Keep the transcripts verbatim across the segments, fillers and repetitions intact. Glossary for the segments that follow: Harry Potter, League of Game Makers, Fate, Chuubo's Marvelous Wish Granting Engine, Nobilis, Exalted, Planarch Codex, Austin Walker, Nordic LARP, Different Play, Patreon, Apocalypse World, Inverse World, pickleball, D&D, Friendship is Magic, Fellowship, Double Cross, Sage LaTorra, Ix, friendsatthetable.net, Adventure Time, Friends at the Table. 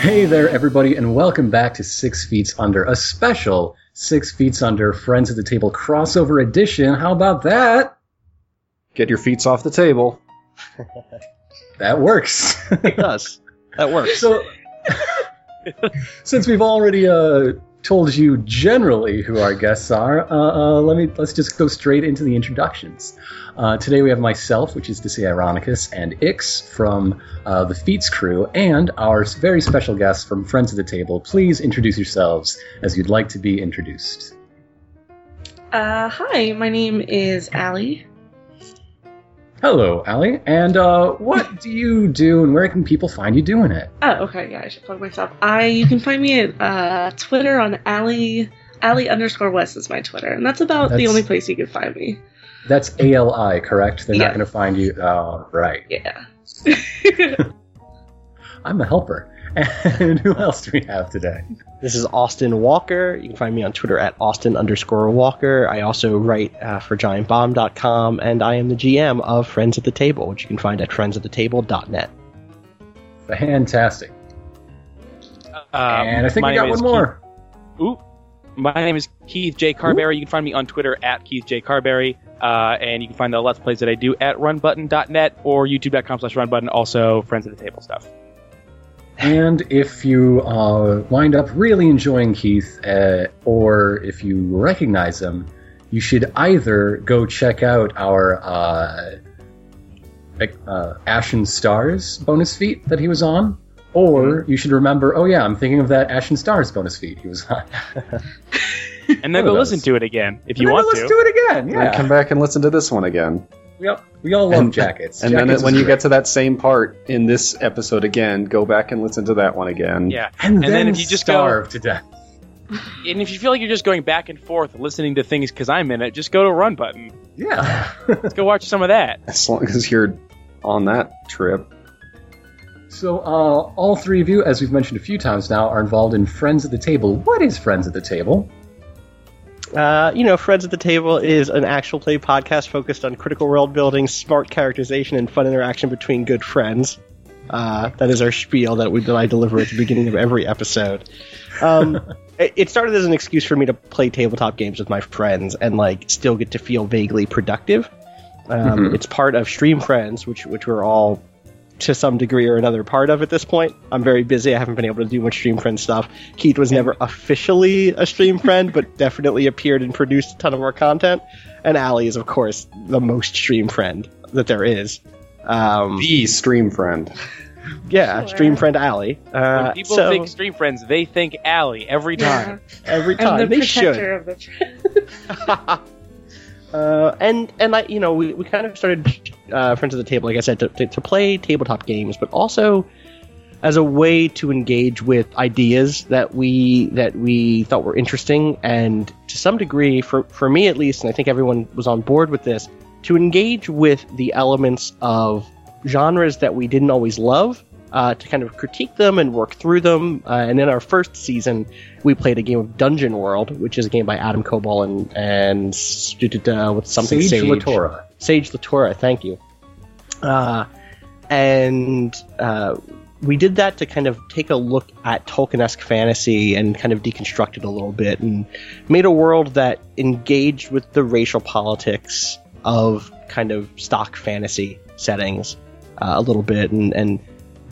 Hey there, everybody, and welcome back to Six Feet Under, a special Six Feet Under Friends at the Table crossover edition. How about that? Get your feet off the table. That works. It does. That works. So, since we've already uh, told you generally who our guests are, uh, uh, let me let's just go straight into the introductions. Uh, today we have myself, which is to say Ironicus, and Ix from uh, the Feats crew, and our very special guest from Friends at the Table. Please introduce yourselves as you'd like to be introduced. Uh, hi, my name is Allie. Hello, Allie, and uh, what do you do, and where can people find you doing it? Oh, okay, yeah, I should plug myself. I You can find me at uh, Twitter on Allie, Allie underscore West is my Twitter, and that's about that's, the only place you can find me. That's A L I, correct? They're yeah. not going to find you? Oh, right. Yeah. I'm a helper. And who else do we have today? This is Austin Walker. You can find me on Twitter at Austin underscore Walker. I also write uh, for giant bomb dot com, and I am the G M of Friends at the Table, which you can find at friends at the table dot net. Fantastic. Um, and I think we got one more. Keith. Ooh. My name is Keith J. Carberry. Ooh. You can find me on Twitter at Keith J. Carberry, uh, and you can find the Let's Plays that I do at run button dot net or youtube dot com slash run button, also Friends at the Table stuff. And if you uh, wind up really enjoying Keith, uh, or if you recognize him, you should either go check out our uh, uh, Ashen Stars bonus feat that he was on, or you should remember, oh yeah, I'm thinking of that Ashen Stars bonus feat he was on. And then go listen to it again, if you and want to. Then go listen to it again, yeah. And come back and listen to this one again. Yep, we all love and, jackets. And jackets then when you great. get to that same part in this episode again, go back and listen to that one again. Yeah, and, and then, then if you just starve go, to death. And if you feel like you're just going back and forth listening to things because I'm in it, just go to Run Button. Yeah. Let's go watch some of that. As long as you're on that trip. So uh, all three of you, as we've mentioned a few times now, are involved in Friends at the Table. What is Friends at the Table? Uh, you know, Friends at the Table is an actual play podcast focused on critical world building, smart characterization, and fun interaction between good friends. Uh, that is our spiel that, we, that I deliver at the beginning of every episode. Um, it, it started as an excuse for me to play tabletop games with my friends and, like, still get to feel vaguely productive. Um, mm-hmm. It's part of Stream Friends, which which we're all to some degree or another part of at this point. I'm very busy. I haven't been able to do much Stream Friend stuff. Keith was never officially a Stream Friend, but definitely appeared and produced a ton of our content. And Allie is, of course, the most Stream Friend that there is. Um, the Stream Friend. Yeah, sure. Stream Friend Allie. Uh, when people so, think Stream Friends, they think Allie every time. Yeah. Every time. And the they protector should. Of the Uh, and, and I, you know, we, we kind of started uh, Friends at the Table, like I said, to, to, to play tabletop games, but also as a way to engage with ideas that we that we thought were interesting, and to some degree, for, for me at least, and I think everyone was on board with this, to engage with the elements of genres that we didn't always love, uh, to kind of critique them and work through them. Uh, and in our first season, we played a game of Dungeon World, which is a game by Adam Koebel and and uh, what's something Sage LaTorra. Sage LaTorra, thank you. Uh, and uh, we did that to kind of take a look at Tolkien-esque fantasy and kind of deconstruct it a little bit, and made a world that engaged with the racial politics of kind of stock fantasy settings uh, a little bit, and and.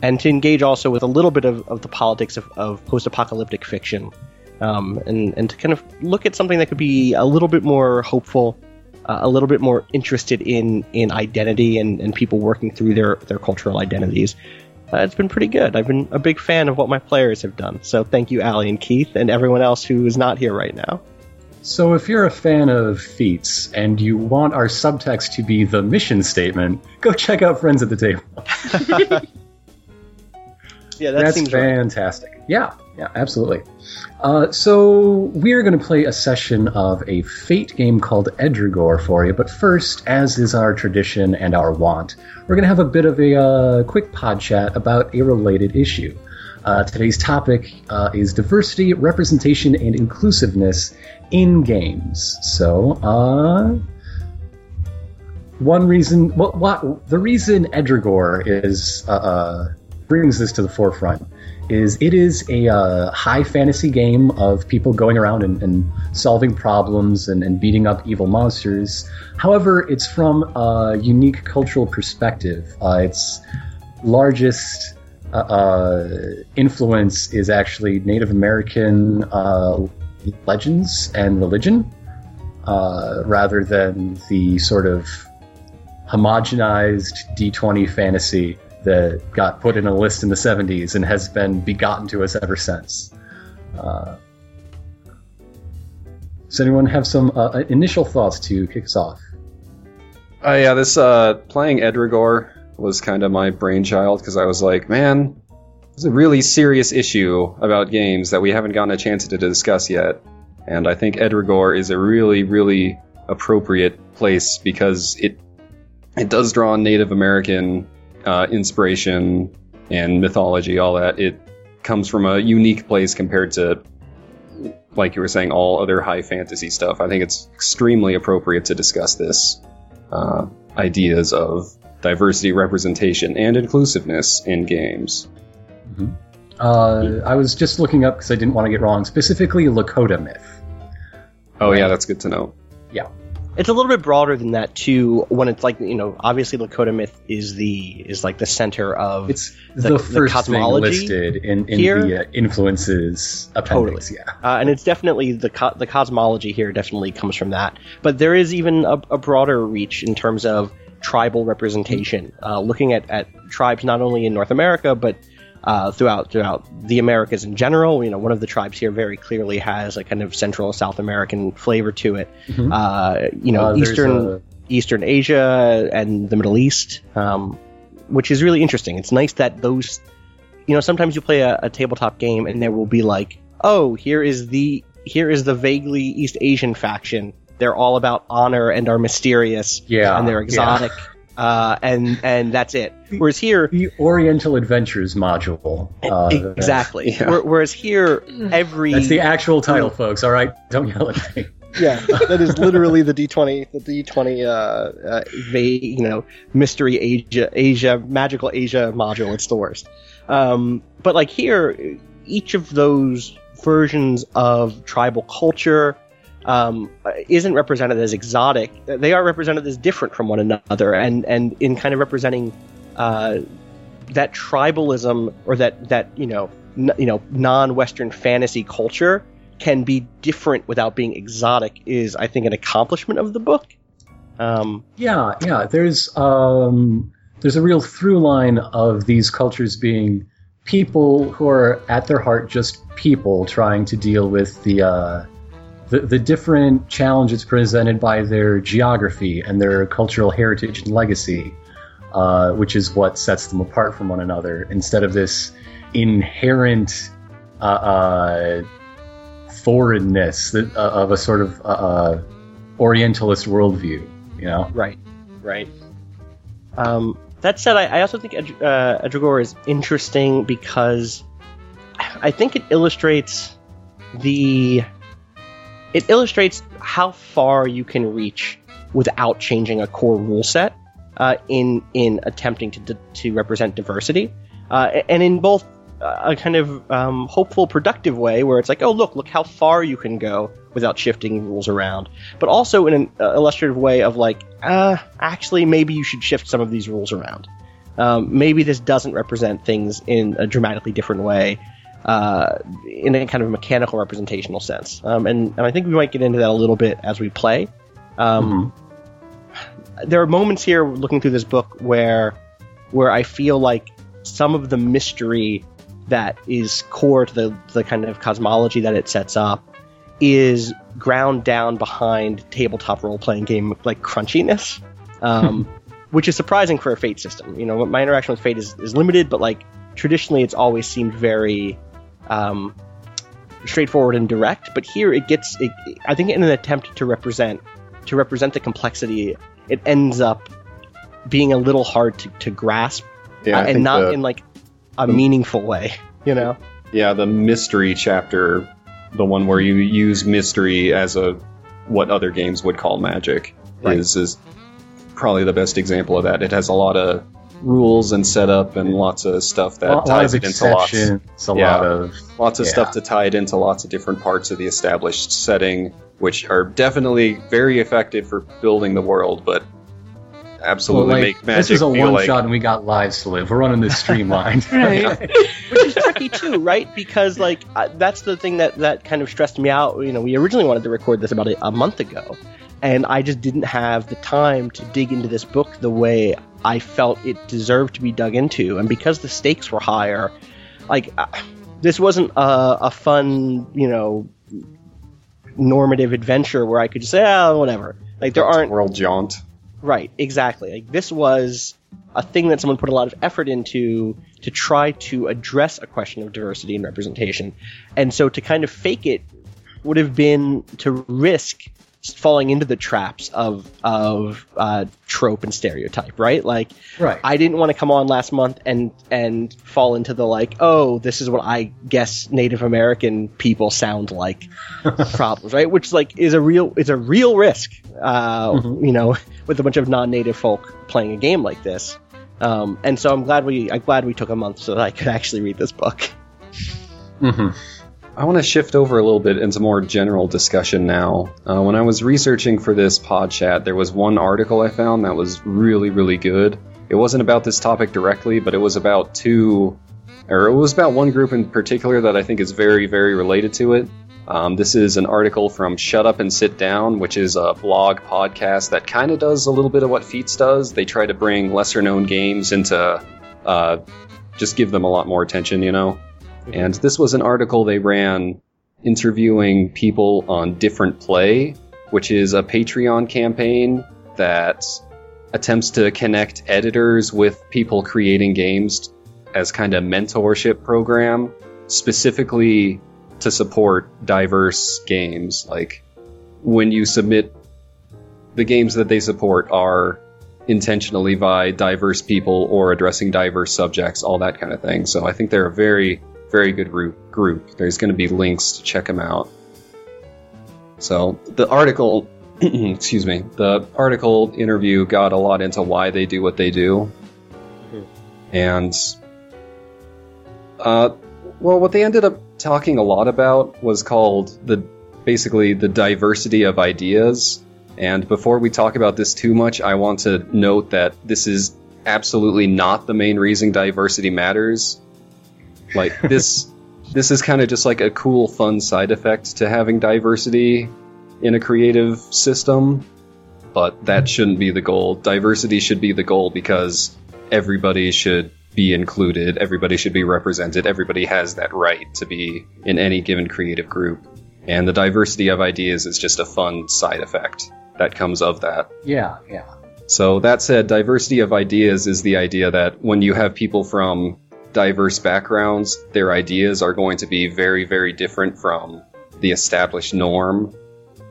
And to engage also with a little bit of, of the politics of, of post-apocalyptic fiction, um, and, and to kind of look at something that could be a little bit more hopeful, uh, a little bit more interested in, in identity and, and people working through their, their cultural identities. Uh, it's been pretty good. I've been a big fan of what my players have done. So thank you, Allie and Keith, and everyone else who is not here right now. So if you're a fan of feats and you want our subtext to be the mission statement, go check out Friends at the Table. Yeah, that That's seems fantastic. Right. Yeah, yeah, absolutely. Uh, so we're going to play a session of a Fate game called Edrigor for you. But first, as is our tradition and our want, we're going to have a bit of a uh, quick pod chat about a related issue. Uh, today's topic uh, is diversity, representation, and inclusiveness in games. So, uh... one reason... Well, what, the reason Edrigor is... Uh, uh, brings this to the forefront is it is a uh, high fantasy game of people going around and, and solving problems and, and beating up evil monsters. However, it's from a unique cultural perspective. Uh, its largest uh, uh, influence is actually Native American uh, legends and religion, uh, rather than the sort of homogenized D twenty fantasy that got put in a list in the seventies and has been begotten to us ever since. Uh, does anyone have some uh, initial thoughts to kick us off? Oh, yeah, this uh, playing Edrigor was kind of my brainchild, because I was like, man, there's a really serious issue about games that we haven't gotten a chance to discuss yet. And I think Edrigor is a really, really appropriate place, because it it does draw on Native American Uh, inspiration and mythology, all that. It comes from a unique place compared to, like you were saying, all other high fantasy stuff. I think it's extremely appropriate to discuss this. Uh, ideas of diversity, representation, and inclusiveness in games. Mm-hmm. Uh, I was just looking up, because I didn't want to get wrong, specifically Lakota myth. Oh, right? Yeah, that's good to know. Yeah. It's a little bit broader than that too. When it's like, you know, obviously Lakota myth is the is like the center of it's the, the first the cosmology thing listed in, in here. The uh, influences appendix. Totally. Yeah, uh, and it's definitely the co- the cosmology here definitely comes from that. But there is even a, a broader reach in terms of tribal representation. Uh, looking at, at tribes not only in North America but uh, throughout throughout the Americas in general. You know, one of the tribes here very clearly has a kind of Central South American flavor to it. Mm-hmm. Uh, you know, uh, Eastern a... Eastern Asia and the Middle East, um, which is really interesting. It's nice that those, you know, sometimes you play a, a tabletop game and there will be like, oh, here is the here is the vaguely East Asian faction. They're all about honor and are mysterious, yeah, and they're exotic. Yeah. Uh, and and that's it. Whereas here... The Oriental Adventures module. Uh, exactly. Yeah. Whereas here, every... That's the actual title, folks, all right? Don't yell at me. Yeah, that is literally the D twenty, the D twenty, uh, uh, vague, you know, mystery Asia, Asia, magical Asia module. It's the worst. Um, but, like, here, each of those versions of tribal culture... Um, isn't represented as exotic. They are represented as different from one another, and, and in kind of representing uh, that tribalism or that that you know n- you know non-Western fantasy culture can be different without being exotic is, I think, an accomplishment of the book. Um, yeah, yeah. There's um, there's a real through line of these cultures being people who are at their heart just people trying to deal with the. Uh, The, the different challenges presented by their geography and their cultural heritage and legacy, uh, which is what sets them apart from one another, instead of this inherent uh, uh, foreignness that, uh, of a sort of uh, uh, Orientalist worldview, you know? Right, right. Um, that said, I, I also think Ed, uh, Edrigor is interesting because I think it illustrates the... It illustrates how far you can reach without changing a core rule set uh, in in attempting to to represent diversity, uh, and in both a kind of um, hopeful, productive way where it's like, oh, look, look how far you can go without shifting rules around, but also in an uh, illustrative way of like, uh, actually, maybe you should shift some of these rules around. Um, maybe this doesn't represent things in a dramatically different way. Uh, in a kind of mechanical representational sense. Um, and, and I think we might get into that a little bit as we play. Um, mm-hmm. There are moments here looking through this book where where I feel like some of the mystery that is core to the, the kind of cosmology that it sets up is ground down behind tabletop role-playing game like crunchiness, um, which is surprising for a Fate system. You know, my interaction with Fate is, is limited, but like traditionally it's always seemed very... Um, straightforward and direct, but here it gets. It, I think in an attempt to represent to represent the complexity, it ends up being a little hard to, to grasp, yeah, uh, and not the, in like a the, meaningful way. You know. Yeah, the mystery chapter, the one where you use mystery as a what other games would call magic, right. is is probably the best example of that. It has a lot of rules and setup and lots of stuff that lot, ties lot it into lots. A yeah, lot of lots of yeah. stuff to tie it into lots of different parts of the established setting, which are definitely very effective for building the world, but absolutely well, like, make magic. This is a one like... shot, and we got lives to live. We're running this streamlined, right? Which is tricky too, right? Because like I, that's the thing that that kind of stressed me out. You know, we originally wanted to record this about a, a month ago, and I just didn't have the time to dig into this book the way I felt it deserved to be dug into. And because the stakes were higher, like uh, this wasn't a, a fun, you know, normative adventure where I could just say, ah, oh, whatever. Like there that's aren't world jaunt. Right, exactly. Like this was a thing that someone put a lot of effort into to try to address a question of diversity and representation. And so to kind of fake it would have been to risk falling into the traps of of uh, trope and stereotype, right? Like, right. I didn't want to come on last month and and fall into the like, oh, this is what I guess Native American people sound like problems, right? Which like is a real is a real risk, uh, mm-hmm. you know, with a bunch of non-native folk playing a game like this. Um, and so I'm glad we I'm glad we took a month so that I could actually read this book. Mm-hmm. I want to shift over a little bit into more general discussion now. Uh, when I was researching for this pod chat, there was one article I found that was really, really good. It wasn't about this topic directly, but it was about two, or it was about one group in particular that I think is very, very related to it. Um, this is an article from Shut Up and Sit Down, which is a blog podcast that kind of does a little bit of what Feats does. They try to bring lesser-known games into, uh, just give them a lot more attention, you know? And this was an article they ran interviewing people on Different Play, which is a Patreon campaign that attempts to connect editors with people creating games as kind of mentorship program, specifically to support diverse games. Like, when you submit, the games that they support are intentionally by diverse people or addressing diverse subjects, all that kind of thing. So I think they're a very... very good group. There's going to be links to check them out. So the article, excuse me, the article interview got a lot into why they do what they do. Mm-hmm. And, uh, well, what they ended up talking a lot about was called the, basically the diversity of ideas. And before we talk about this too much, I want to note that this is absolutely not the main reason diversity matters. Like, this this is kind of just like a cool, fun side effect to having diversity in a creative system, but that shouldn't be the goal. Diversity should be the goal because everybody should be included, everybody should be represented, everybody has that right to be in any given creative group, and the diversity of ideas is just a fun side effect that comes of that. Yeah, yeah. So that said, diversity of ideas is the idea that when you have people from diverse backgrounds, their ideas are going to be very, very different from the established norm.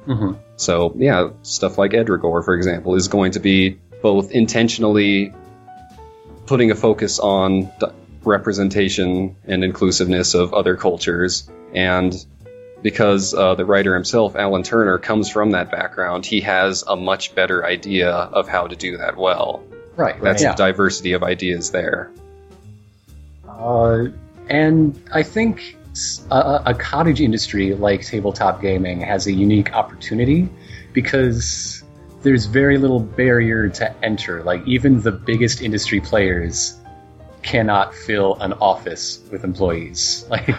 Mm-hmm. So, yeah, stuff like Edrigor, for example, is going to be both intentionally putting a focus on di- representation and inclusiveness of other cultures, and because uh, the writer himself, Alan Turner, comes from that background, he has a much better idea of how to do that well. Right. right That's yeah. the diversity of ideas there. Uh, and I think a, a cottage industry like tabletop gaming has a unique opportunity because there's very little barrier to enter. Like, even the biggest industry players cannot fill an office with employees. Like,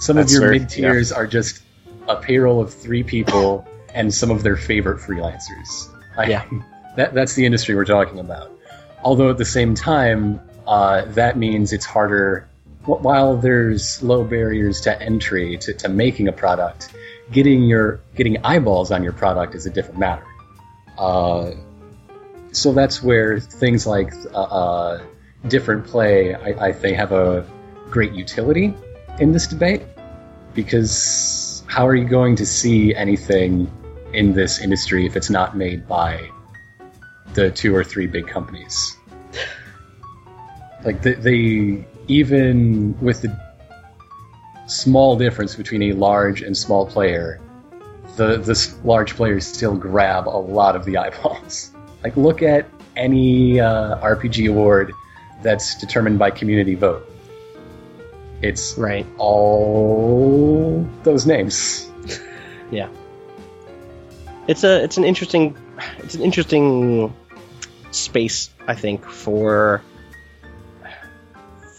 some That's of your mid tiers yeah. are just a payroll of three people and some of their favorite freelancers. Like, yeah. that, that's the industry we're talking about. Although at the same time, Uh, that means it's harder, while there's low barriers to entry to, to making a product, getting your getting eyeballs on your product is a different matter. Uh, so that's where things like uh, uh, Different Play, I, I think, have a great utility in this debate, because how are you going to see anything in this industry if it's not made by the two or three big companies? Like, they, they, even with the small difference between a large and small player, the, the large players still grab a lot of the eyeballs. Like, look at any uh, R P G award that's determined by community vote. It's right. all those names. Yeah. It's a it's an interesting it's an interesting space, I think, for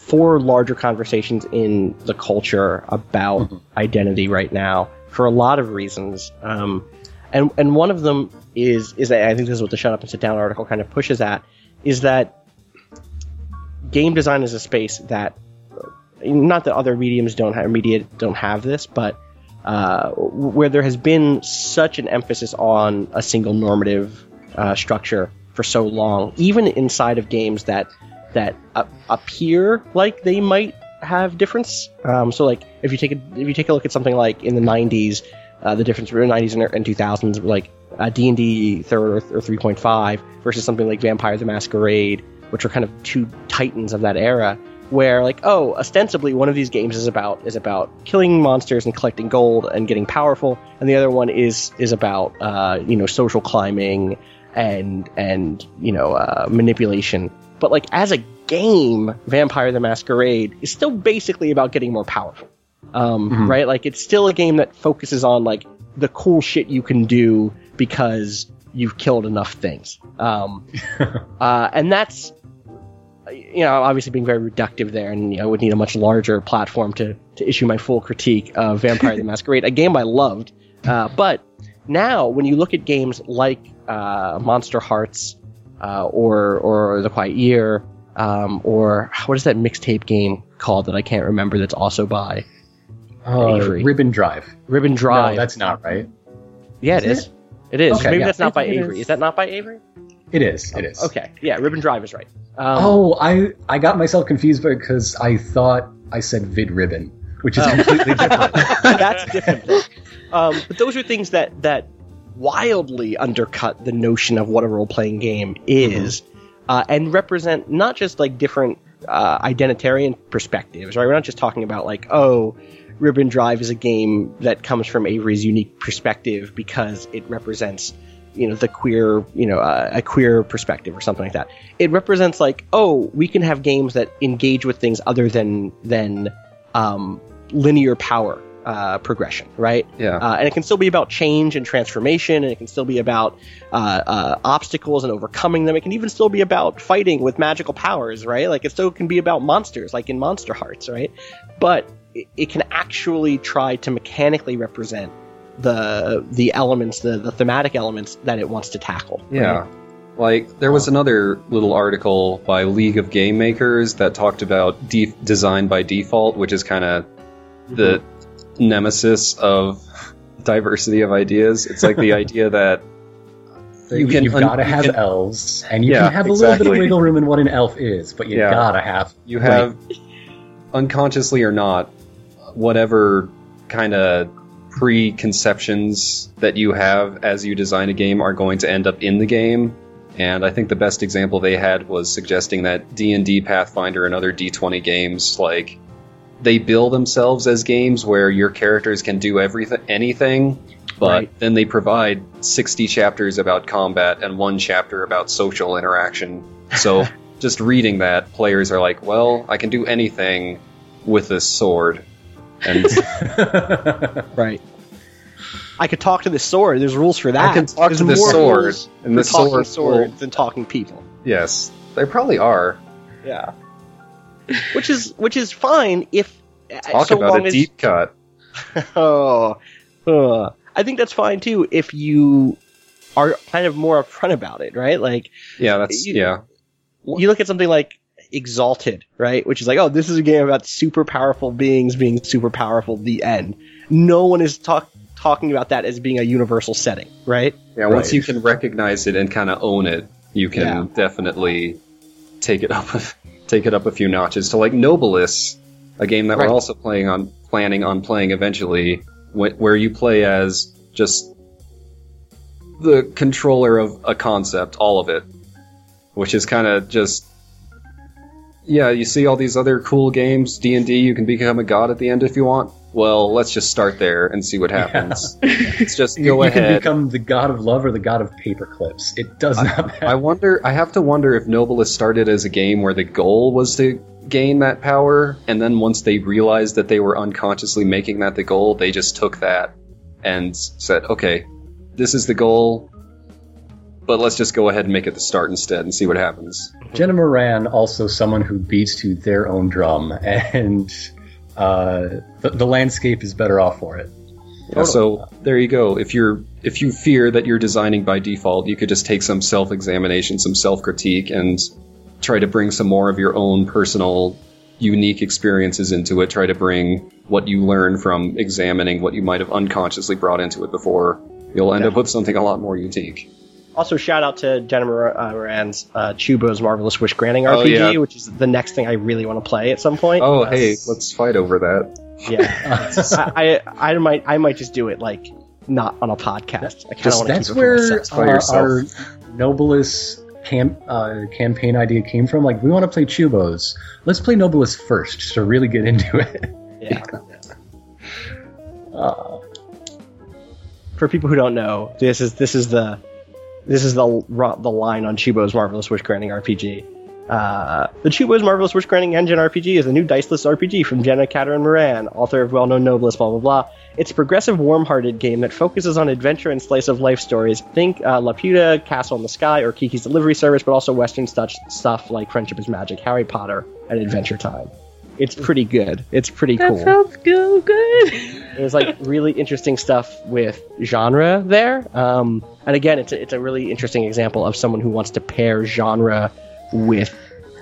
for larger conversations in the culture about mm-hmm. identity right now for a lot of reasons. Um, and and one of them is is that I think this is what the Shut Up and Sit Down article kind of pushes at, is that game design is a space that, not that other mediums don't have media don't have this, but uh, where there has been such an emphasis on a single normative uh, structure for so long, even inside of games that that uh, appear like they might have difference. Um, so, like if you take a, if you take a look at something like in the nineties, uh, the difference between the nineties and, and two thousands, like uh, D and D third or, or three point five versus something like Vampire the Masquerade, which are kind of two titans of that era. Where, like, oh, ostensibly one of these games is about is about killing monsters and collecting gold and getting powerful, and the other one is is about uh, you know social climbing and and you know uh, manipulation. But like as a game, Vampire the Masquerade is still basically about getting more powerful, um, mm-hmm. right? Like it's still a game that focuses on like the cool shit you can do because you've killed enough things, um, uh, and that's. You know, obviously being very reductive there, and you know, I would need a much larger platform to, to issue my full critique of Vampire the Masquerade, a game I loved. Uh, but now, when you look at games like uh, Monster Hearts uh, or or The Quiet Year, um, or what is that mixtape game called that I can't remember that's also by uh, Avery? Ribbon Drive. Ribbon Drive. No, that's not right. Yeah, it is. It, it is. Okay, Maybe yeah. that's not by Avery. Is. is that not by Avery? It is. It is. Okay. Yeah, Ribbon Drive is right. Um, oh, I, I got myself confused because I thought I said Vid Ribbon, which is um, completely different. That's different. Um, but those are things that, that wildly undercut the notion of what a role-playing game is, mm-hmm. uh, and represent not just like different uh, identitarian perspectives, right? We're not just talking about like, oh, Ribbon Drive is a game that comes from Avery's unique perspective because it represents... you know, the queer, you know, uh, a queer perspective or something like that. It represents like, oh, we can have games that engage with things other than than um, linear power uh, progression, right? Yeah. Uh, and it can still be about change and transformation, and it can still be about uh, uh, obstacles and overcoming them. It can even still be about fighting with magical powers, right? Like it still can be about monsters, like in Monster Hearts, right? But it, it can actually try to mechanically represent the the elements, the, the thematic elements that it wants to tackle. Yeah. Right? Like, there was another little article by League of Game Makers that talked about de- design by default, which is kind of mm-hmm. the nemesis of diversity of ideas. It's like the idea that you can you've un- got to have can, elves, and you yeah, can have a exactly. little bit of wiggle room in what an elf is, but you yeah. got to have... You like, have, unconsciously or not, whatever kind of... preconceptions that you have as you design a game are going to end up in the game, and I think the best example they had was suggesting that D and D, Pathfinder, and other D twenty games, like, they bill themselves as games where your characters can do everything, anything, but right. then they provide sixty chapters about combat and one chapter about social interaction. So just reading that, players are like, well, I can do anything with this sword. And right. I could talk to this sword. There's rules for that. I can talk There's to this sword. And the sword. Sword than talking people. Yes. They probably are. Yeah. Which is which is fine if talk so about long a as, deep cut. oh, oh. I think that's fine too if you are kind of more upfront about it, right? Like Yeah, that's you, yeah. You look at something like Exalted, right? Which is like, oh, this is a game about super powerful beings being super powerful, the end. No one is talk- talking about that as being a universal setting, right? Yeah, once right. you can recognize it and kind of own it, you can yeah. definitely take it up a, take it up a few notches to like Nobilis, a game that right. we're also playing on planning on playing eventually, wh- where you play as just the controller of a concept, all of it, which is kind of just yeah, you see all these other cool games, D and D, you can become a god at the end if you want. Well, let's just start there and see what happens. Yeah. Let's just go you, you ahead. You can become the god of love or the god of paperclips. It does I, not matter. I wonder. I have to wonder if Nobilis started as a game where the goal was to gain that power, and then once they realized that they were unconsciously making that the goal, they just took that and said, okay, this is the goal, but let's just go ahead and make it the start instead and see what happens. Jenna Moran, also someone who beats to their own drum, and uh, the, the landscape is better off for it. Yeah, so there you go. If you're if you fear that you're designing by default, you could just take some self-examination, some self-critique, and try to bring some more of your own personal, unique experiences into it. Try to bring what you learn from examining what you might have unconsciously brought into it before. You'll end yeah. up with something a lot more unique. Also, shout out to Jenna Moran's uh, Chuubo's Marvelous Wish Granting R P G, oh, yeah. which is the next thing I really want to play at some point. Oh, uh, hey, let's fight over that. Yeah, I, I, I might, I might just do it like not on a podcast. I kind of want to keep it for myself. That's where uh, our Nobilis Cam, uh, campaign idea came from. Like, we want to play Chuubo's. Let's play Nobilis first, just to really get into it. Yeah. yeah. Uh, For people who don't know, this is this is the this is the the line on Chuubo's Marvelous Wish Granting R P G. Uh, the Chuubo's Marvelous Wish Granting Engine R P G is a new diceless R P G from Jenna Catherine Moran, author of well-known Nobilis, blah blah blah. It's a progressive, warm-hearted game that focuses on adventure and slice-of-life stories. Think uh, Laputa, Castle in the Sky, or Kiki's Delivery Service, but also Western st- stuff like Friendship is Magic, Harry Potter, and Adventure Time. It's pretty good. It's pretty that cool. That sounds go good. There's like really interesting stuff with genre there. Um, and again, it's a, it's a really interesting example of someone who wants to pair genre with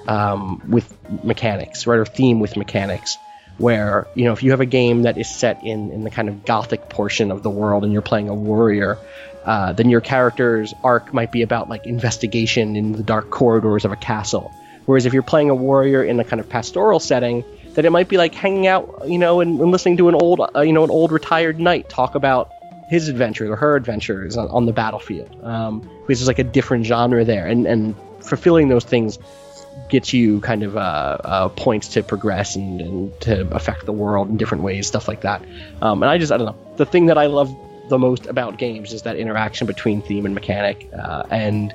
um, with mechanics, right, or theme with mechanics, where, you know, if you have a game that is set in, in the kind of gothic portion of the world and you're playing a warrior, uh, then your character's arc might be about like investigation in the dark corridors of a castle. Whereas if you're playing a warrior in a kind of pastoral setting, then it might be like hanging out, you know, and, and listening to an old, uh, you know, an old retired knight talk about his adventures or her adventures on, on the battlefield. Um, because there's like a different genre there, and and fulfilling those things gets you kind of uh, uh, points to progress and, and to affect the world in different ways, stuff like that. Um, and I just, I don't know. The thing that I love the most about games is that interaction between theme and mechanic. Uh, and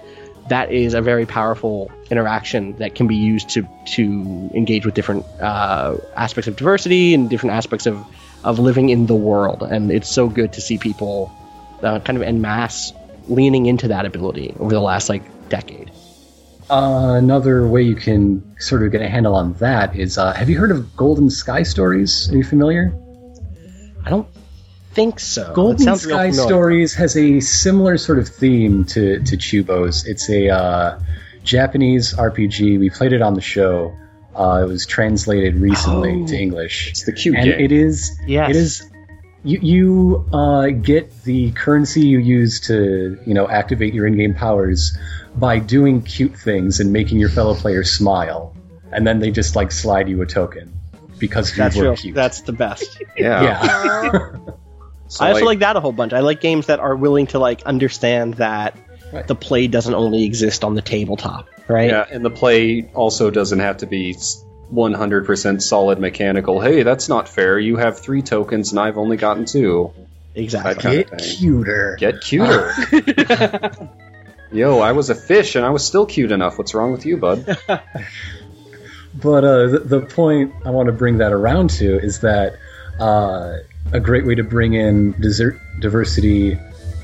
that is a very powerful interaction that can be used to, to engage with different uh, aspects of diversity and different aspects of, of living in the world. And it's so good to see people uh, kind of en masse leaning into that ability over the last like decade. Uh, another way you can sort of get a handle on that is, uh, have you heard of Golden Sky Stories? Are you familiar? I don't think so. Golden Sky Stories has a similar sort of theme to, to Chuubo's. It's a uh, Japanese R P G. We played it on the show. Uh, it was translated recently oh, to English. It's the cute and game. And it is... Yes. It is... You, you uh, get the currency you use to, you know, activate your in-game powers by doing cute things and making your fellow players smile, and then they just like slide you a token because you were cute. That's the best. Yeah. yeah. so I also like, like that a whole bunch. I like games that are willing to like understand that right. the play doesn't only exist on the tabletop, right? Yeah, and the play also doesn't have to be one hundred percent solid mechanical. Hey, that's not fair. You have three tokens and I've only gotten two. Exactly. Get cuter. Get cuter. Uh. Yo, I was a fish and I was still cute enough. What's wrong with you, bud? But uh, the, the point I want to bring that around to is that uh, a great way to bring in desert diversity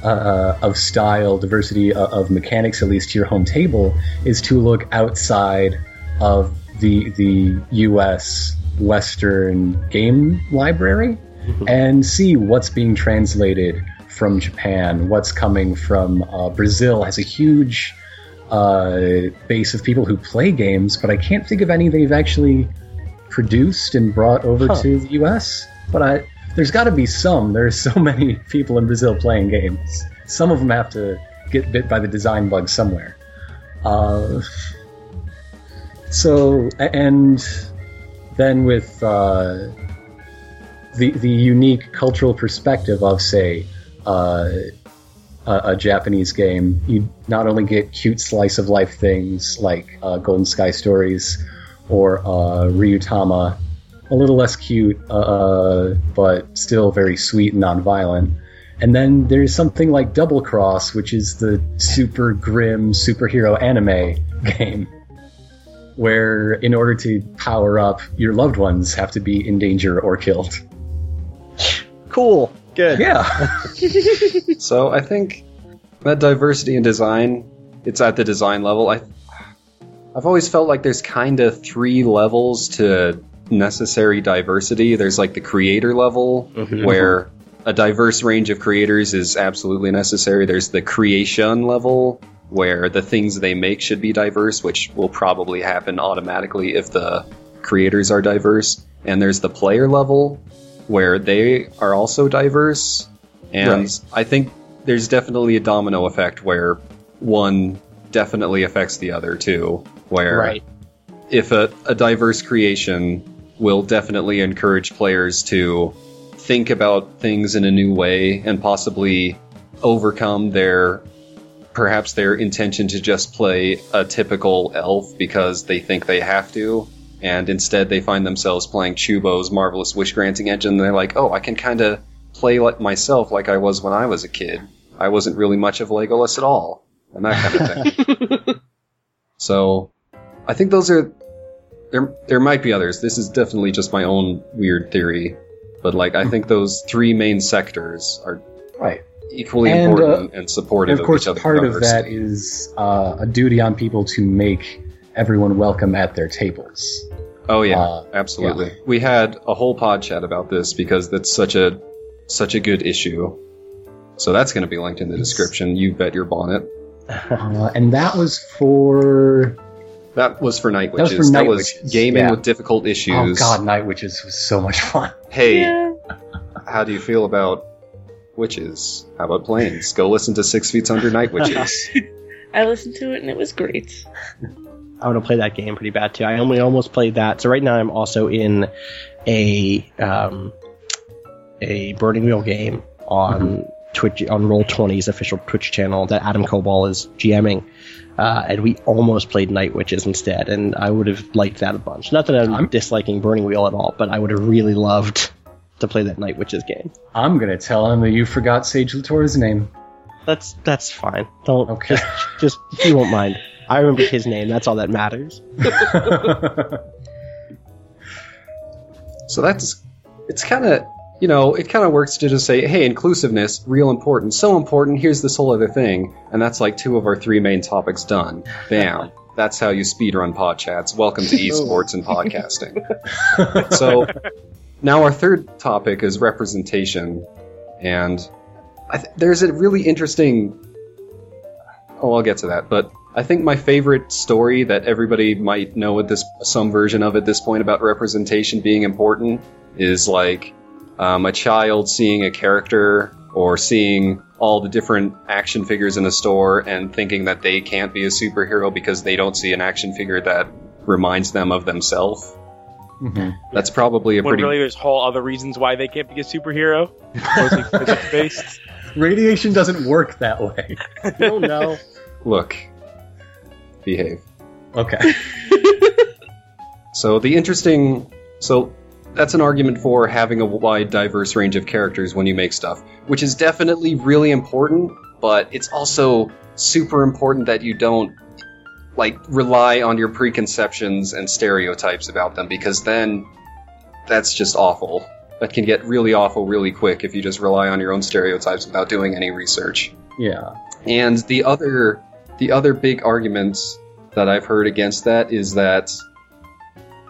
uh, of style, diversity of, of mechanics, at least to your home table, is to look outside of the the U S Western game library mm-hmm. and see what's being translated from Japan, what's coming from uh, Brazil. Has a huge uh, base of people who play games, but I can't think of any they've actually produced and brought over huh. to the U S. But I, there's got to be some. There are so many people in Brazil playing games. Some of them have to get bit by the design bug somewhere. Uh, So, and then with uh, the the unique cultural perspective of, say, uh, a, a Japanese game, you not only get cute slice of life things like uh, Golden Sky Stories, or uh, Ryutama, a little less cute, uh, but still very sweet and nonviolent. And then there's something like Double Cross, which is the super grim superhero anime game, where in order to power up, your loved ones have to be in danger or killed. Cool. Good. Yeah. So I think that diversity in design, it's at the design level. I, I've always felt like there's kind of three levels to necessary diversity. There's like the creator level, mm-hmm. where a diverse range of creators is absolutely necessary. There's the creation level, where the things they make should be diverse, which will probably happen automatically if the creators are diverse. And there's the player level, where they are also diverse. And right. I think there's definitely a domino effect where one definitely affects the other, too. Where right. if a, a diverse creation will definitely encourage players to think about things in a new way and possibly overcome their... perhaps their intention to just play a typical elf because they think they have to, and instead they find themselves playing Chuubo's Marvelous Wish Granting Engine, and they're like, oh, I can kind of play like myself like I was when I was a kid. I wasn't really much of Legolas at all, and that kind of thing. So, I think those are... There, there might be others. This is definitely just my own weird theory, but like I think those three main sectors are... right. Equally and, important uh, and supportive and of, of course, each other. Part of that is uh, a duty on people to make everyone welcome at their tables. Oh yeah, uh, absolutely. Yeah. We had a whole pod chat about this because that's such a such a good issue. So that's going to be linked in the it's... description. You bet your bonnet. Uh, and that was for that was for Night Witches. That was, for Night that Witches. was gaming yeah. with difficult issues. Oh god, Night Witches was so much fun. Hey, yeah. How do you feel about witches? How about planes? Go listen to Six Feet Under Night Witches. I listened to it and it was great. I want to play that game pretty bad too. I only almost played that. So right now I'm also in a um, a Burning Wheel game on mm-hmm. Twitch on Roll twenty's official Twitch channel that Adam Koebel is GMing, uh, and we almost played Night Witches instead. And I would have liked that a bunch. Not that I'm, I'm- disliking Burning Wheel at all, but I would have really loved to play that Night Witches game. I'm gonna tell him that you forgot Sage LaTorra's name. That's that's fine. Don't okay. just, just he won't mind. I remember his name. That's all that matters. So that's it's kind of you know it kind of works to just say, hey, inclusiveness, real important, so important. Here's this whole other thing, and that's like two of our three main topics done. Bam. That's how you speedrun pod chats. Welcome to esports and podcasting. So. Now our third topic is representation, and I th- there's a really interesting... Oh, I'll get to that, but I think my favorite story that everybody might know at this some version of at this point about representation being important is like um, a child seeing a character or seeing all the different action figures in a store and thinking that they can't be a superhero because they don't see an action figure that reminds them of themselves. Mm-hmm. That's probably a when pretty... Really, there's whole other reasons why they can't be a superhero. Based. Radiation doesn't work that way. No, no. Look. Behave. Okay. So the interesting... So that's an argument for having a wide, diverse range of characters when you make stuff, which is definitely really important, but it's also super important that you don't like, rely on your preconceptions and stereotypes about them, because then that's just awful. That can get really awful really quick if you just rely on your own stereotypes without doing any research. Yeah. And the other the other big argument that I've heard against that is that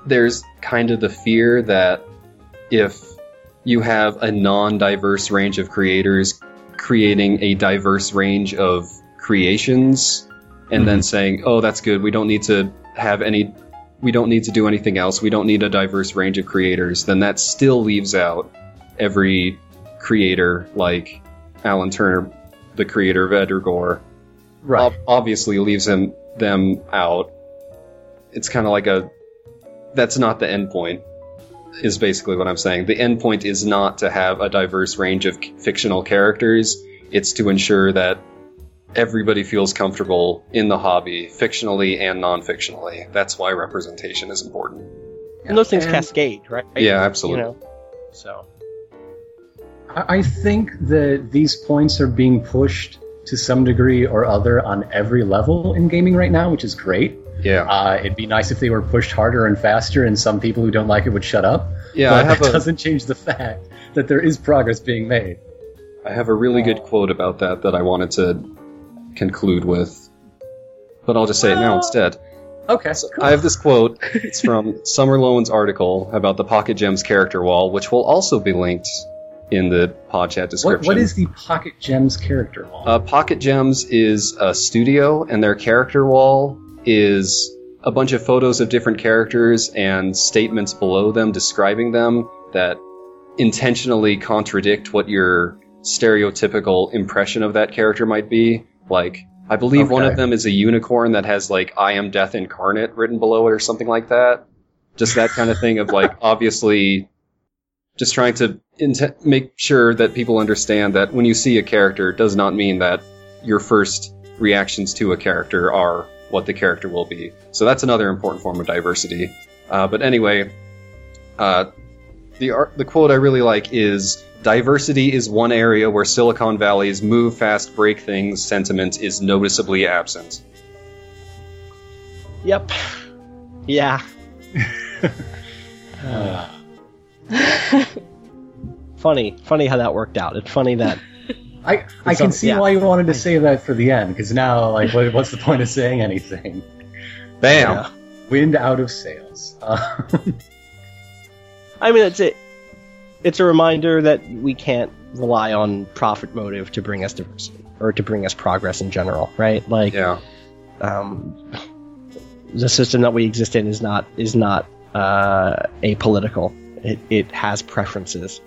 there's kind of the fear that if you have a non-diverse range of creators creating a diverse range of creations... and mm-hmm. then saying, oh, that's good, we don't need to have any, we don't need to do anything else, we don't need a diverse range of creators, then that still leaves out every creator, like Alan Turner, the creator of Edrigor. Right. Ob- obviously leaves him, them out. It's kind of like a, that's not the end point, is basically what I'm saying. The end point is not to have a diverse range of c- fictional characters, it's to ensure that everybody feels comfortable in the hobby, fictionally and non-fictionally. That's why representation is important. And those things and, cascade, right? Yeah, absolutely. You know, so, I think that these points are being pushed to some degree or other on every level in gaming right now, which is great. Yeah, uh, it'd be nice if they were pushed harder and faster, and some people who don't like it would shut up. Yeah, but I have that a, doesn't change the fact that there is progress being made. I have a really good quote about that that I wanted to conclude with, but I'll just say it now instead. Okay. So cool. I have this quote. It's from Summer Lowen's article about the Pocket Gems character wall, which will also be linked in the pod chat description. What, what is the Pocket Gems character wall? Uh, Pocket Gems is a studio, and their character wall is a bunch of photos of different characters and statements below them describing them that intentionally contradict what your stereotypical impression of that character might be. Like, I believe okay. one of them is a unicorn that has, like, I am Death Incarnate written below it or something like that. Just that kind of thing of, like, obviously just trying to int- make sure that people understand that when you see a character, it does not mean that your first reactions to a character are what the character will be. So that's another important form of diversity. Uh, but anyway, uh, the art, the quote I really like is, "Diversity is one area where Silicon Valley's move fast, break things sentiment is noticeably absent." Yep. Yeah. uh. Funny. Funny how that worked out. It's funny that... I, I can see yeah. why you wanted to say that for the end, because now, like, what, what's the point of saying anything? Bam! Yeah. Wind out of sails. Uh, I mean, it's a, it's a reminder that we can't rely on profit motive to bring us diversity, or to bring us progress in general, right? Like, yeah. um, the system that we exist in is not, is not uh, apolitical. It, it has preferences.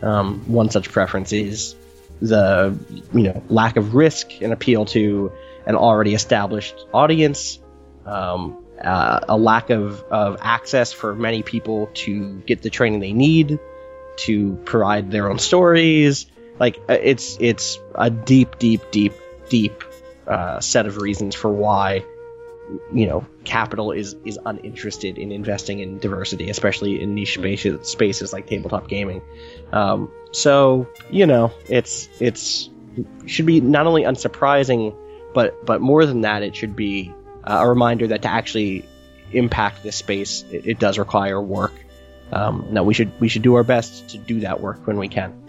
Um, one such preference is the, you know, lack of risk and appeal to an already established audience, um, uh, a lack of, of access for many people to get the training they need to provide their own stories. Like, it's it's a deep, deep, deep, deep uh, set of reasons for why, you know, capital is, is uninterested in investing in diversity, especially in niche spaces, spaces like tabletop gaming. Um, so, you know, it's it's should be not only unsurprising, but, but more than that, it should be uh, a reminder that to actually impact this space, it, it does require work. Um, no, we should we should do our best to do that work when we can.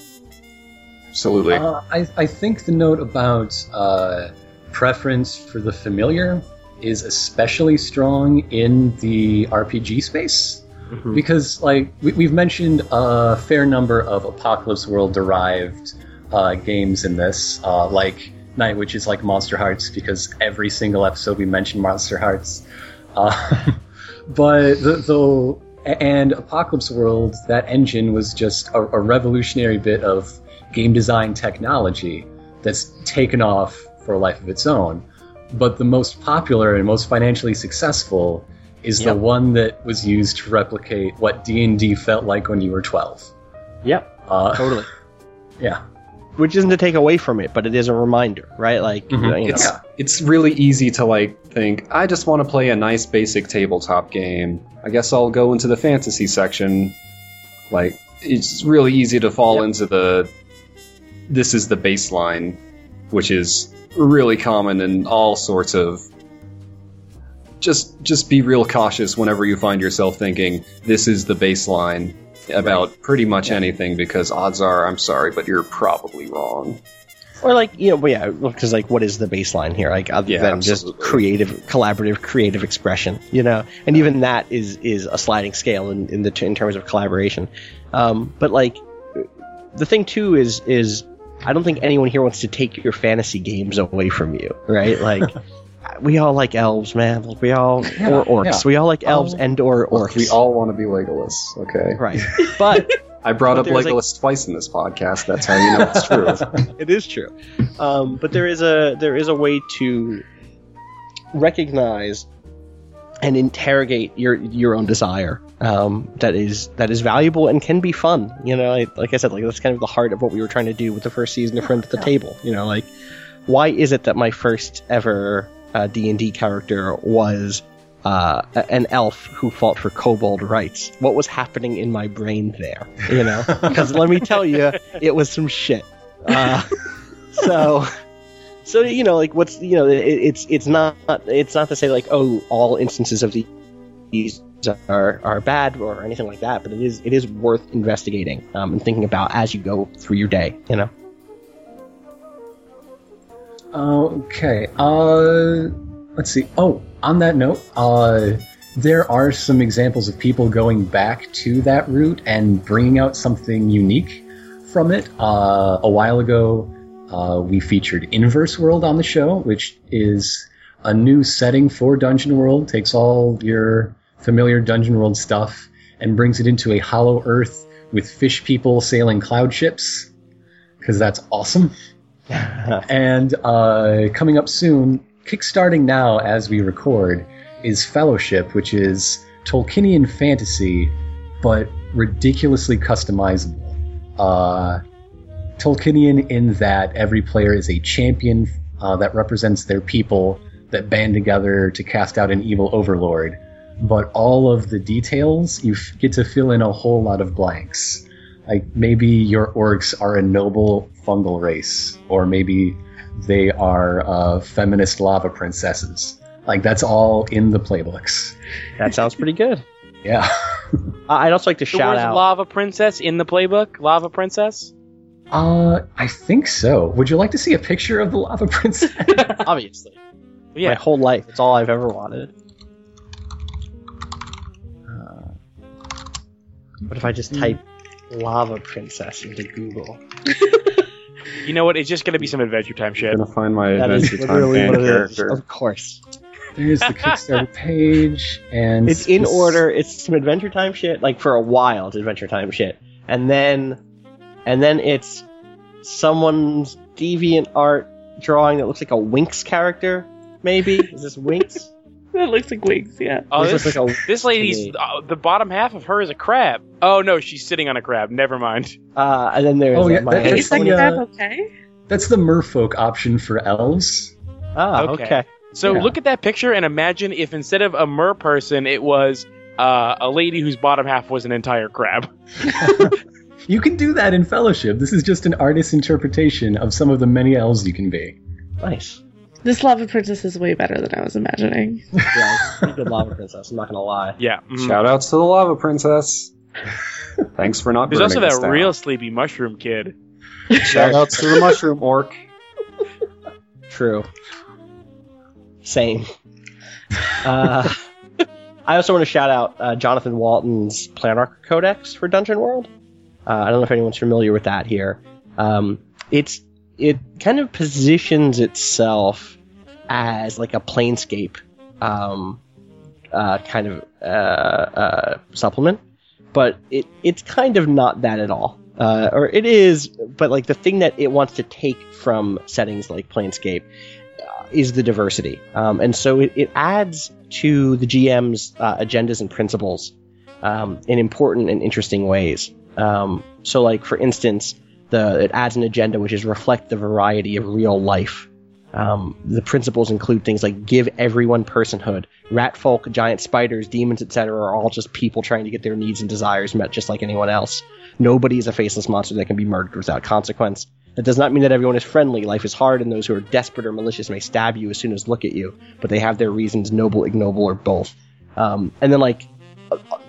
Absolutely. Uh, I, I think the note about uh, preference for the familiar is especially strong in the R P G space, mm-hmm. because, like, we, we've mentioned a fair number of Apocalypse World-derived uh, games in this, uh, like Night Witches, like Monster Hearts, because every single episode we mention Monster Hearts. Uh, but though, and Apocalypse World, that engine was just a, a revolutionary bit of game design technology that's taken off for a life of its own. But the most popular and most financially successful is yep. the one that was used to replicate what D and D felt like when you were twelve. Yep, uh, totally. Yeah. Which isn't to take away from it, but it is a reminder, right? Like, mm-hmm. you know, it's, yeah. it's really easy to, like, think, I just want to play a nice basic tabletop game. I guess I'll go into the fantasy section. Like, it's really easy to fall yep. into the, this is the baseline, which is really common in all sorts of... Just just be real cautious whenever you find yourself thinking, this is the baseline about right. pretty much yeah. anything, because odds are, I'm sorry, but you're probably wrong. Or, like, you know, but yeah, because, like, what is the baseline here? Like, other yeah, than absolutely. just creative, collaborative, creative expression, you know? And even that is, is a sliding scale in, in, the t- in terms of collaboration. Um, but, like, the thing, too, is is... I don't think anyone here wants to take your fantasy games away from you, right? Like, we all like elves, man. Like, we all yeah, or orcs. Yeah. We all like elves um, and or orcs. We all want to be Legolas, okay? Right, but I brought but up Legolas like, twice in this podcast. That's how you know it's true. It is true, um, but there is a there is a way to recognize and interrogate your your own desire um, that is that is valuable and can be fun. You know, like, like I said, like that's kind of the heart of what we were trying to do with the first season of Friends at the Table. You know, like why is it that my first ever uh, D and D character was uh, an elf who fought for kobold rights? What was happening in my brain there? You know, because let me tell you, it was some shit. Uh, so, so you know, like, what's you know, it, it's it's not it's not to say like, oh, all instances of the these are are bad or anything like that, but it is it is worth investigating um, and thinking about as you go through your day. You know. Okay. Uh, let's see. Oh, on that note, uh, there are some examples of people going back to that route and bringing out something unique from it. Uh, a while ago, uh, we featured Inverse World on the show, which is a new setting for Dungeon World. Takes all your familiar Dungeon World stuff and brings it into a hollow earth with fish people sailing cloud ships, because that's awesome. And uh, coming up soon, kickstarting now as we record, is Fellowship, which is Tolkienian fantasy, but ridiculously customizable. Uh, Tolkienian in that every player is a champion uh, that represents their people that band together to cast out an evil overlord. But all of the details, you f- get to fill in a whole lot of blanks. Like, maybe your orcs are a noble fungal race, or maybe they are uh, feminist lava princesses. Like, that's all in the playbooks. That sounds pretty good. Yeah. I'd also like to so shout out... Lava Princess in the playbook? Lava Princess? Uh, I think so. Would you like to see a picture of the Lava Princess? Obviously. Yeah. My whole life. It's all I've ever wanted. Uh, what if I just hmm. type... Lava Princess into Google. You know what? It's just going to be some Adventure Time shit. I'm going to find my that Adventure Time fan character. Of course. There's the Kickstarter page. And it's in order. It's some Adventure Time shit. Like, for a while, it's Adventure Time shit. And then and then it's someone's DeviantArt drawing that looks like a Winx character, maybe? Is this Winx? That looks like wigs, yeah. Oh, this, this, like a, this lady's... Uh, the bottom half of her is a crab. Oh, no, she's sitting on a crab. Never mind. Uh, and then there's... Oh, yeah, that, that's like crab, uh, okay. That's the merfolk option for elves. Oh, okay. okay. So yeah. Look at that picture and imagine if instead of a mer person, it was uh, a lady whose bottom half was an entire crab. You can do that in Fellowship. This is just an artist's interpretation of some of the many elves you can be. Nice. This Lava Princess is way better than I was imagining. Yeah, it's a good Lava Princess, I'm not gonna lie. Yeah. Mm. Shout outs to the Lava Princess. Thanks for not There's burning There's also that down. Real sleepy mushroom kid. Shout outs to the mushroom orc. True. Same. Uh, I also want to shout out uh, Jonathan Walton's Planarch Codex for Dungeon World. Uh, I don't know if anyone's familiar with that here. Um, it's It kind of positions itself as like a Planescape um, uh, kind of uh, uh, supplement, but it it's kind of not that at all. Uh, or it is, but like the thing that it wants to take from settings like Planescape uh, is the diversity. Um, and so it, it adds to the G M's uh, agendas and principles um, in important and interesting ways. Um, so like, for instance... The, it adds an agenda which is reflect the variety of real life. Um, the principles include things like give everyone personhood. Rat folk, giant spiders, demons, et cetera are all just people trying to get their needs and desires met just like anyone else. Nobody is a faceless monster that can be murdered without consequence. That does not mean that everyone is friendly. Life is hard, and those who are desperate or malicious may stab you as soon as look at you, but they have their reasons, noble, ignoble, or both. Um, and then, like,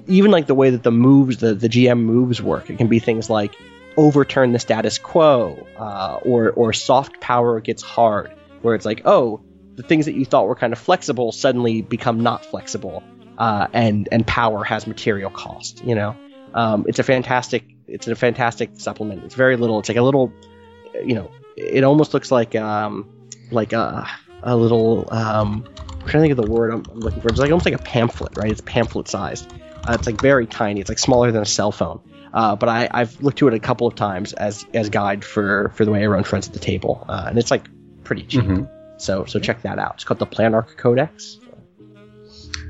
even like the way that the moves, the, the G M moves work, it can be things like overturn the status quo, uh, or or soft power gets hard, where it's like, oh, the things that you thought were kind of flexible suddenly become not flexible, uh, and and power has material cost. You know, um, it's a fantastic, it's a fantastic supplement. It's very little. It's like a little, you know, it almost looks like um like a a little um I'm trying to think of the word I'm, I'm looking for. It's like almost like a pamphlet, right? It's pamphlet sized. Uh, it's like very tiny. It's like smaller than a cell phone. Uh, but I, I've looked to it a couple of times as as guide for, for the way I run Friends at the Table, uh, and it's like pretty cheap. Mm-hmm. So so check that out. It's called the Planarch Codex.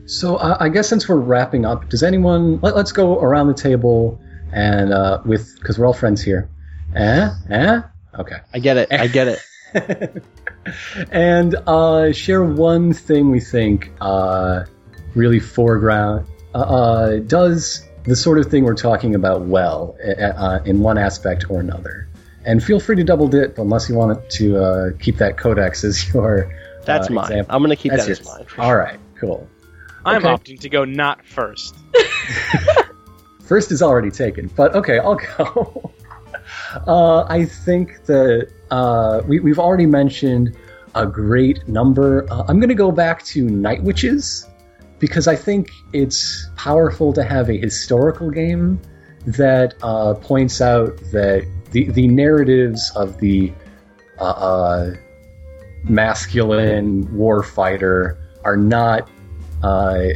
So uh, I guess since we're wrapping up, does anyone let, let's go around the table and uh, with because we're all friends here. Eh? Eh? Okay. I get it. I get it. and uh, share one thing we think uh, really foreground uh, does the sort of thing we're talking about well uh, in one aspect or another. And feel free to double dip unless you want to uh, keep that codex as your uh, That's mine. Example. I'm going to keep That's that yours. as mine. All right, cool. I'm okay. opting to go not first. First is already taken, but okay, I'll go. uh, I think that uh, we, we've already mentioned a great number. Uh, I'm going to go back to Night Witches because I think it's powerful to have a historical game that uh, points out that The the narratives of the uh, uh, masculine war fighter are not, uh,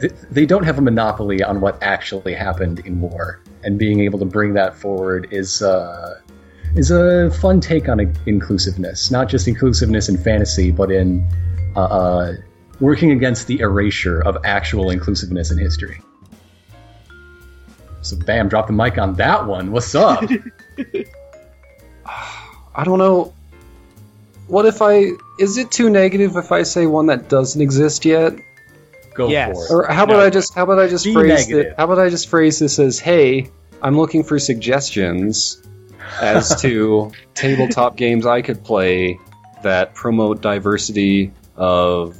th- they don't have a monopoly on what actually happened in war. And being able to bring that forward is, uh, is a fun take on a- inclusiveness. Not just inclusiveness in fantasy, but in uh, uh, working against the erasure of actual inclusiveness in history. So bam, drop the mic on that one. What's up? I don't know. What if I... Is it too negative if I say one that doesn't exist yet? Go yes. for it. Or how about no. I just how about I just Be phrase negative. it how about I just phrase this as, hey, I'm looking for suggestions as to tabletop games I could play that promote diversity of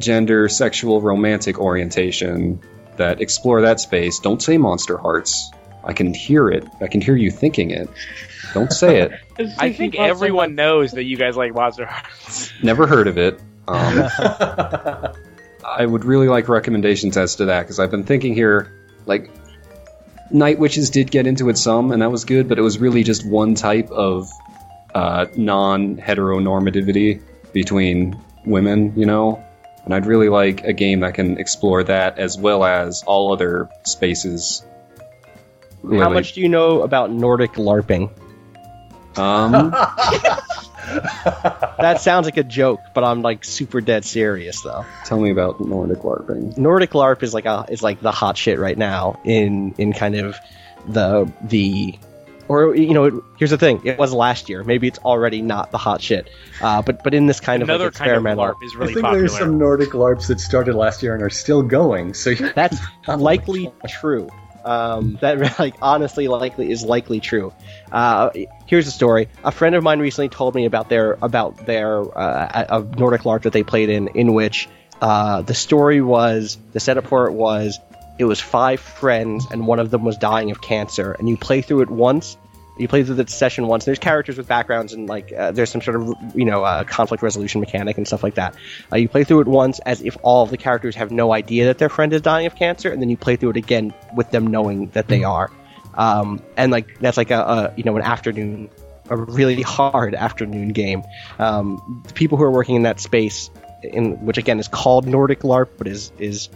gender, sexual, romantic orientation. That explore that space. Don't say Monster Hearts. I can hear it. I can hear you thinking it. Don't say it. I think everyone knows that you guys like Monster Hearts. Never heard of it. Um, I would really like recommendations as to that, because I've been thinking here, like, Night Witches did get into it some, and that was good, but it was really just one type of uh, non-heteronormativity between women, you know? And I'd really like a game that can explore that as well as all other spaces. Really. How much do you know about Nordic LARPing? Um, that sounds like a joke, but I'm like super dead serious though. Tell me about Nordic LARPing. Nordic LARP is like a is like the hot shit right now in in kind of the the. Or, you know, here's the thing. It was last year. Maybe it's already not the hot shit. Uh, but but in this kind of Another like, experimental... Another kind of LARP is really popular. I think popular. There's some Nordic LARPs that started last year and are still going. So That's oh likely true. Um, that, like, honestly, likely is likely true. Uh, here's a story. A friend of mine recently told me about their about their uh, a Nordic LARP that they played in, in which uh, the story was... The setup for it was... It was five friends, and one of them was dying of cancer. And you play through it once. You play through the session once. There's characters with backgrounds, and like uh, there's some sort of you know uh, conflict resolution mechanic and stuff like that. Uh, you play through it once as if all of the characters have no idea that their friend is dying of cancer, and then you play through it again with them knowing that they are. Um, and like that's like a, a you know an afternoon, a really hard afternoon game. Um, the people who are working in that space, in which again is called Nordic LARP, but is is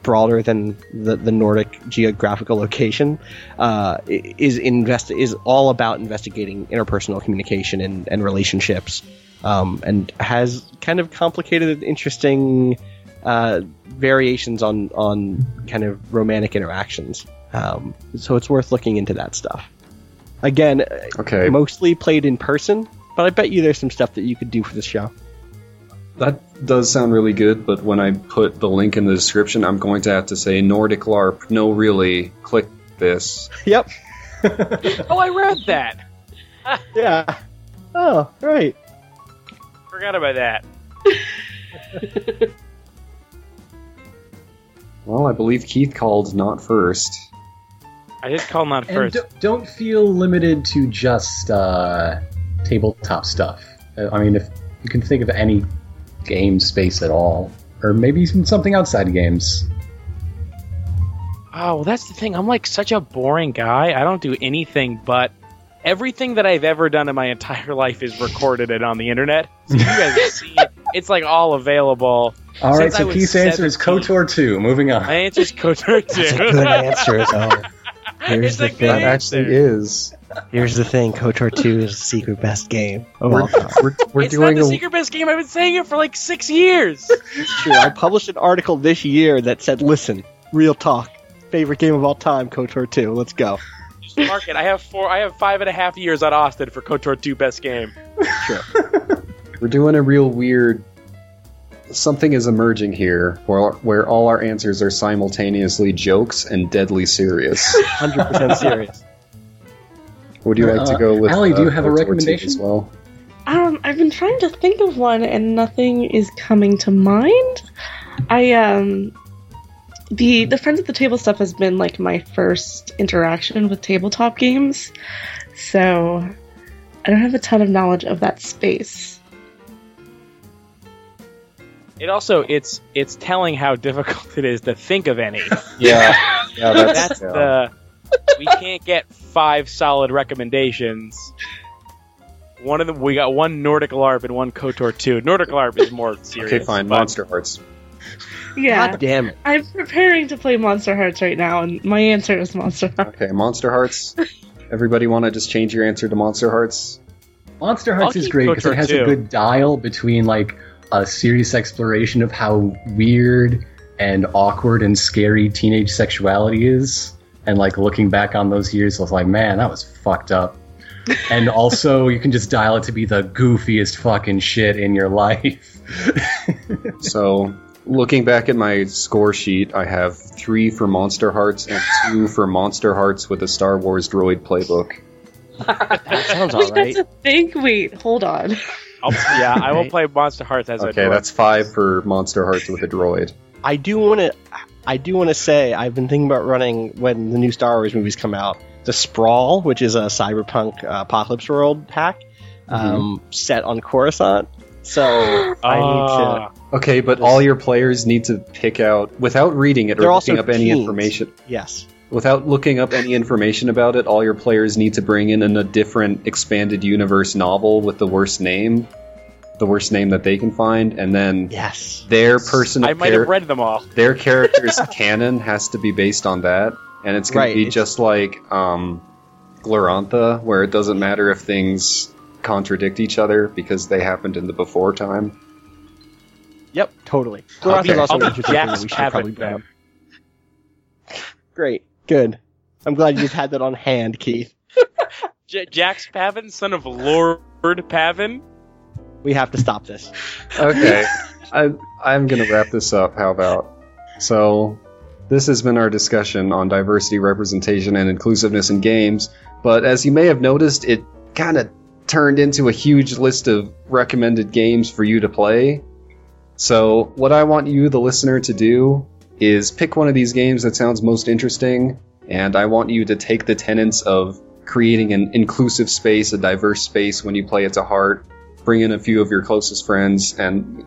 broader than the, the Nordic geographical location, uh, is invest is all about investigating interpersonal communication and, and relationships, um, and has kind of complicated and interesting uh, variations on on kind of romantic interactions. Um, so it's worth looking into that stuff. Again, okay. Mostly played in person, but I bet you there's some stuff that you could do for the show. That does sound really good, but when I put the link in the description, I'm going to have to say Nordic LARP. No, really. Click this. Yep. Oh, I read that. Yeah. Oh, right. Forgot about that. Well, I believe Keith called not first. I did call not and first. D- don't feel limited to just uh, tabletop stuff. I mean, if you can think of any game space at all, or maybe even something outside of games. Oh, well, that's the thing. I'm like such a boring guy. I don't do anything, but everything that I've ever done in my entire life is recorded and on the internet. So you guys can see it's like all available. All right, so Keith's answer is KotOR two. Moving on. My answer is KotOR two. That's a good answer. Oh, here's the thing. That actually is. Here's the thing, KotOR two is the secret best game of all time. We're, we're it's doing not the a... secret best game, I've been saying it for like six years! It's true, I published an article this year that said, listen, real talk, favorite game of all time, KotOR two, let's go. Just mark it, I have, four, I have five and a half years on Austin for KotOR two best game. Sure. We're doing a real weird... Something is emerging here where, where all our answers are simultaneously jokes and deadly serious. one hundred percent serious. Would you like uh, to go with... Allie, do you uh, have a recommendation? As well? Um, I've been trying to think of one, and nothing is coming to mind. I, um... The the Friends at the Table stuff has been, like, my first interaction with tabletop games, so I don't have a ton of knowledge of that space. It also, it's it's telling how difficult it is to think of any. Yeah. yeah that's, that's yeah. the... We can't get five solid recommendations. One of them, we got one Nordic LARP and one KotOR two. Nordic LARP is more serious. Okay, fine. But... Monster Hearts. Yeah. God damn it. I'm preparing to play Monster Hearts right now, and my answer is Monster Hearts. Okay, Monster Hearts. Everybody want to just change your answer to Monster Hearts? Monster Hearts I'll is great because it has too. a good dial between, like, a serious exploration of how weird and awkward and scary teenage sexuality is, and, like, looking back on those years, I was like, man, that was fucked up. And also, you can just dial it to be the goofiest fucking shit in your life. So... Looking back at my score sheet, I have three for Monster Hearts and two for Monster Hearts with a Star Wars droid playbook. That sounds all right. That's a thing. Wait, hold on. I'll, yeah, I will play Monster Hearts as okay, a droid. Okay, that's five for Monster Hearts with a droid. I do want to. I do want to say I've been thinking about running when the new Star Wars movies come out. The Sprawl, which is a cyberpunk uh, apocalypse world hack um, mm-hmm. set on Coruscant. So I uh, need to. Okay, but all your players need to pick out, without reading it or looking up teens. any information. Yes. Without looking up any information about it, all your players need to bring in a different expanded universe novel with the worst name, the worst name that they can find, and then yes. their person. I might char- have read them all. Their character's canon has to be based on that, and it's going right, to be just like um, Glorantha, where it doesn't matter if things contradict each other because they happened in the before time. Yep, totally. Glorantha's okay. also Jack's we should probably them. Great, good. I'm glad you just had that on hand, Keith. J- Jax Pavin, son of Lord Pavin. We have to stop this. Okay, I, I'm going to wrap this up. How about? So, this has been our discussion on diversity, representation, and inclusiveness in games. But as you may have noticed, it kind of turned into a huge list of recommended games for you to play. So what I want you, the listener, to do is pick one of these games that sounds most interesting, and I want you to take the tenets of creating an inclusive space, a diverse space when you play it to heart, bring in a few of your closest friends, and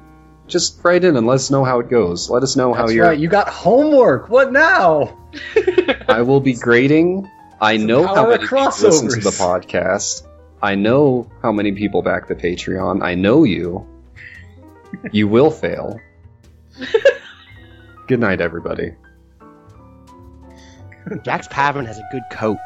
just write in and let us know how it goes. Let us know how That's you're... That's right, you got homework! What now? I will be grading. I Some know how many people listen to the podcast. I know how many people back the Patreon. I know you. You will fail. Good night, everybody. Jax Pavin has a good coat.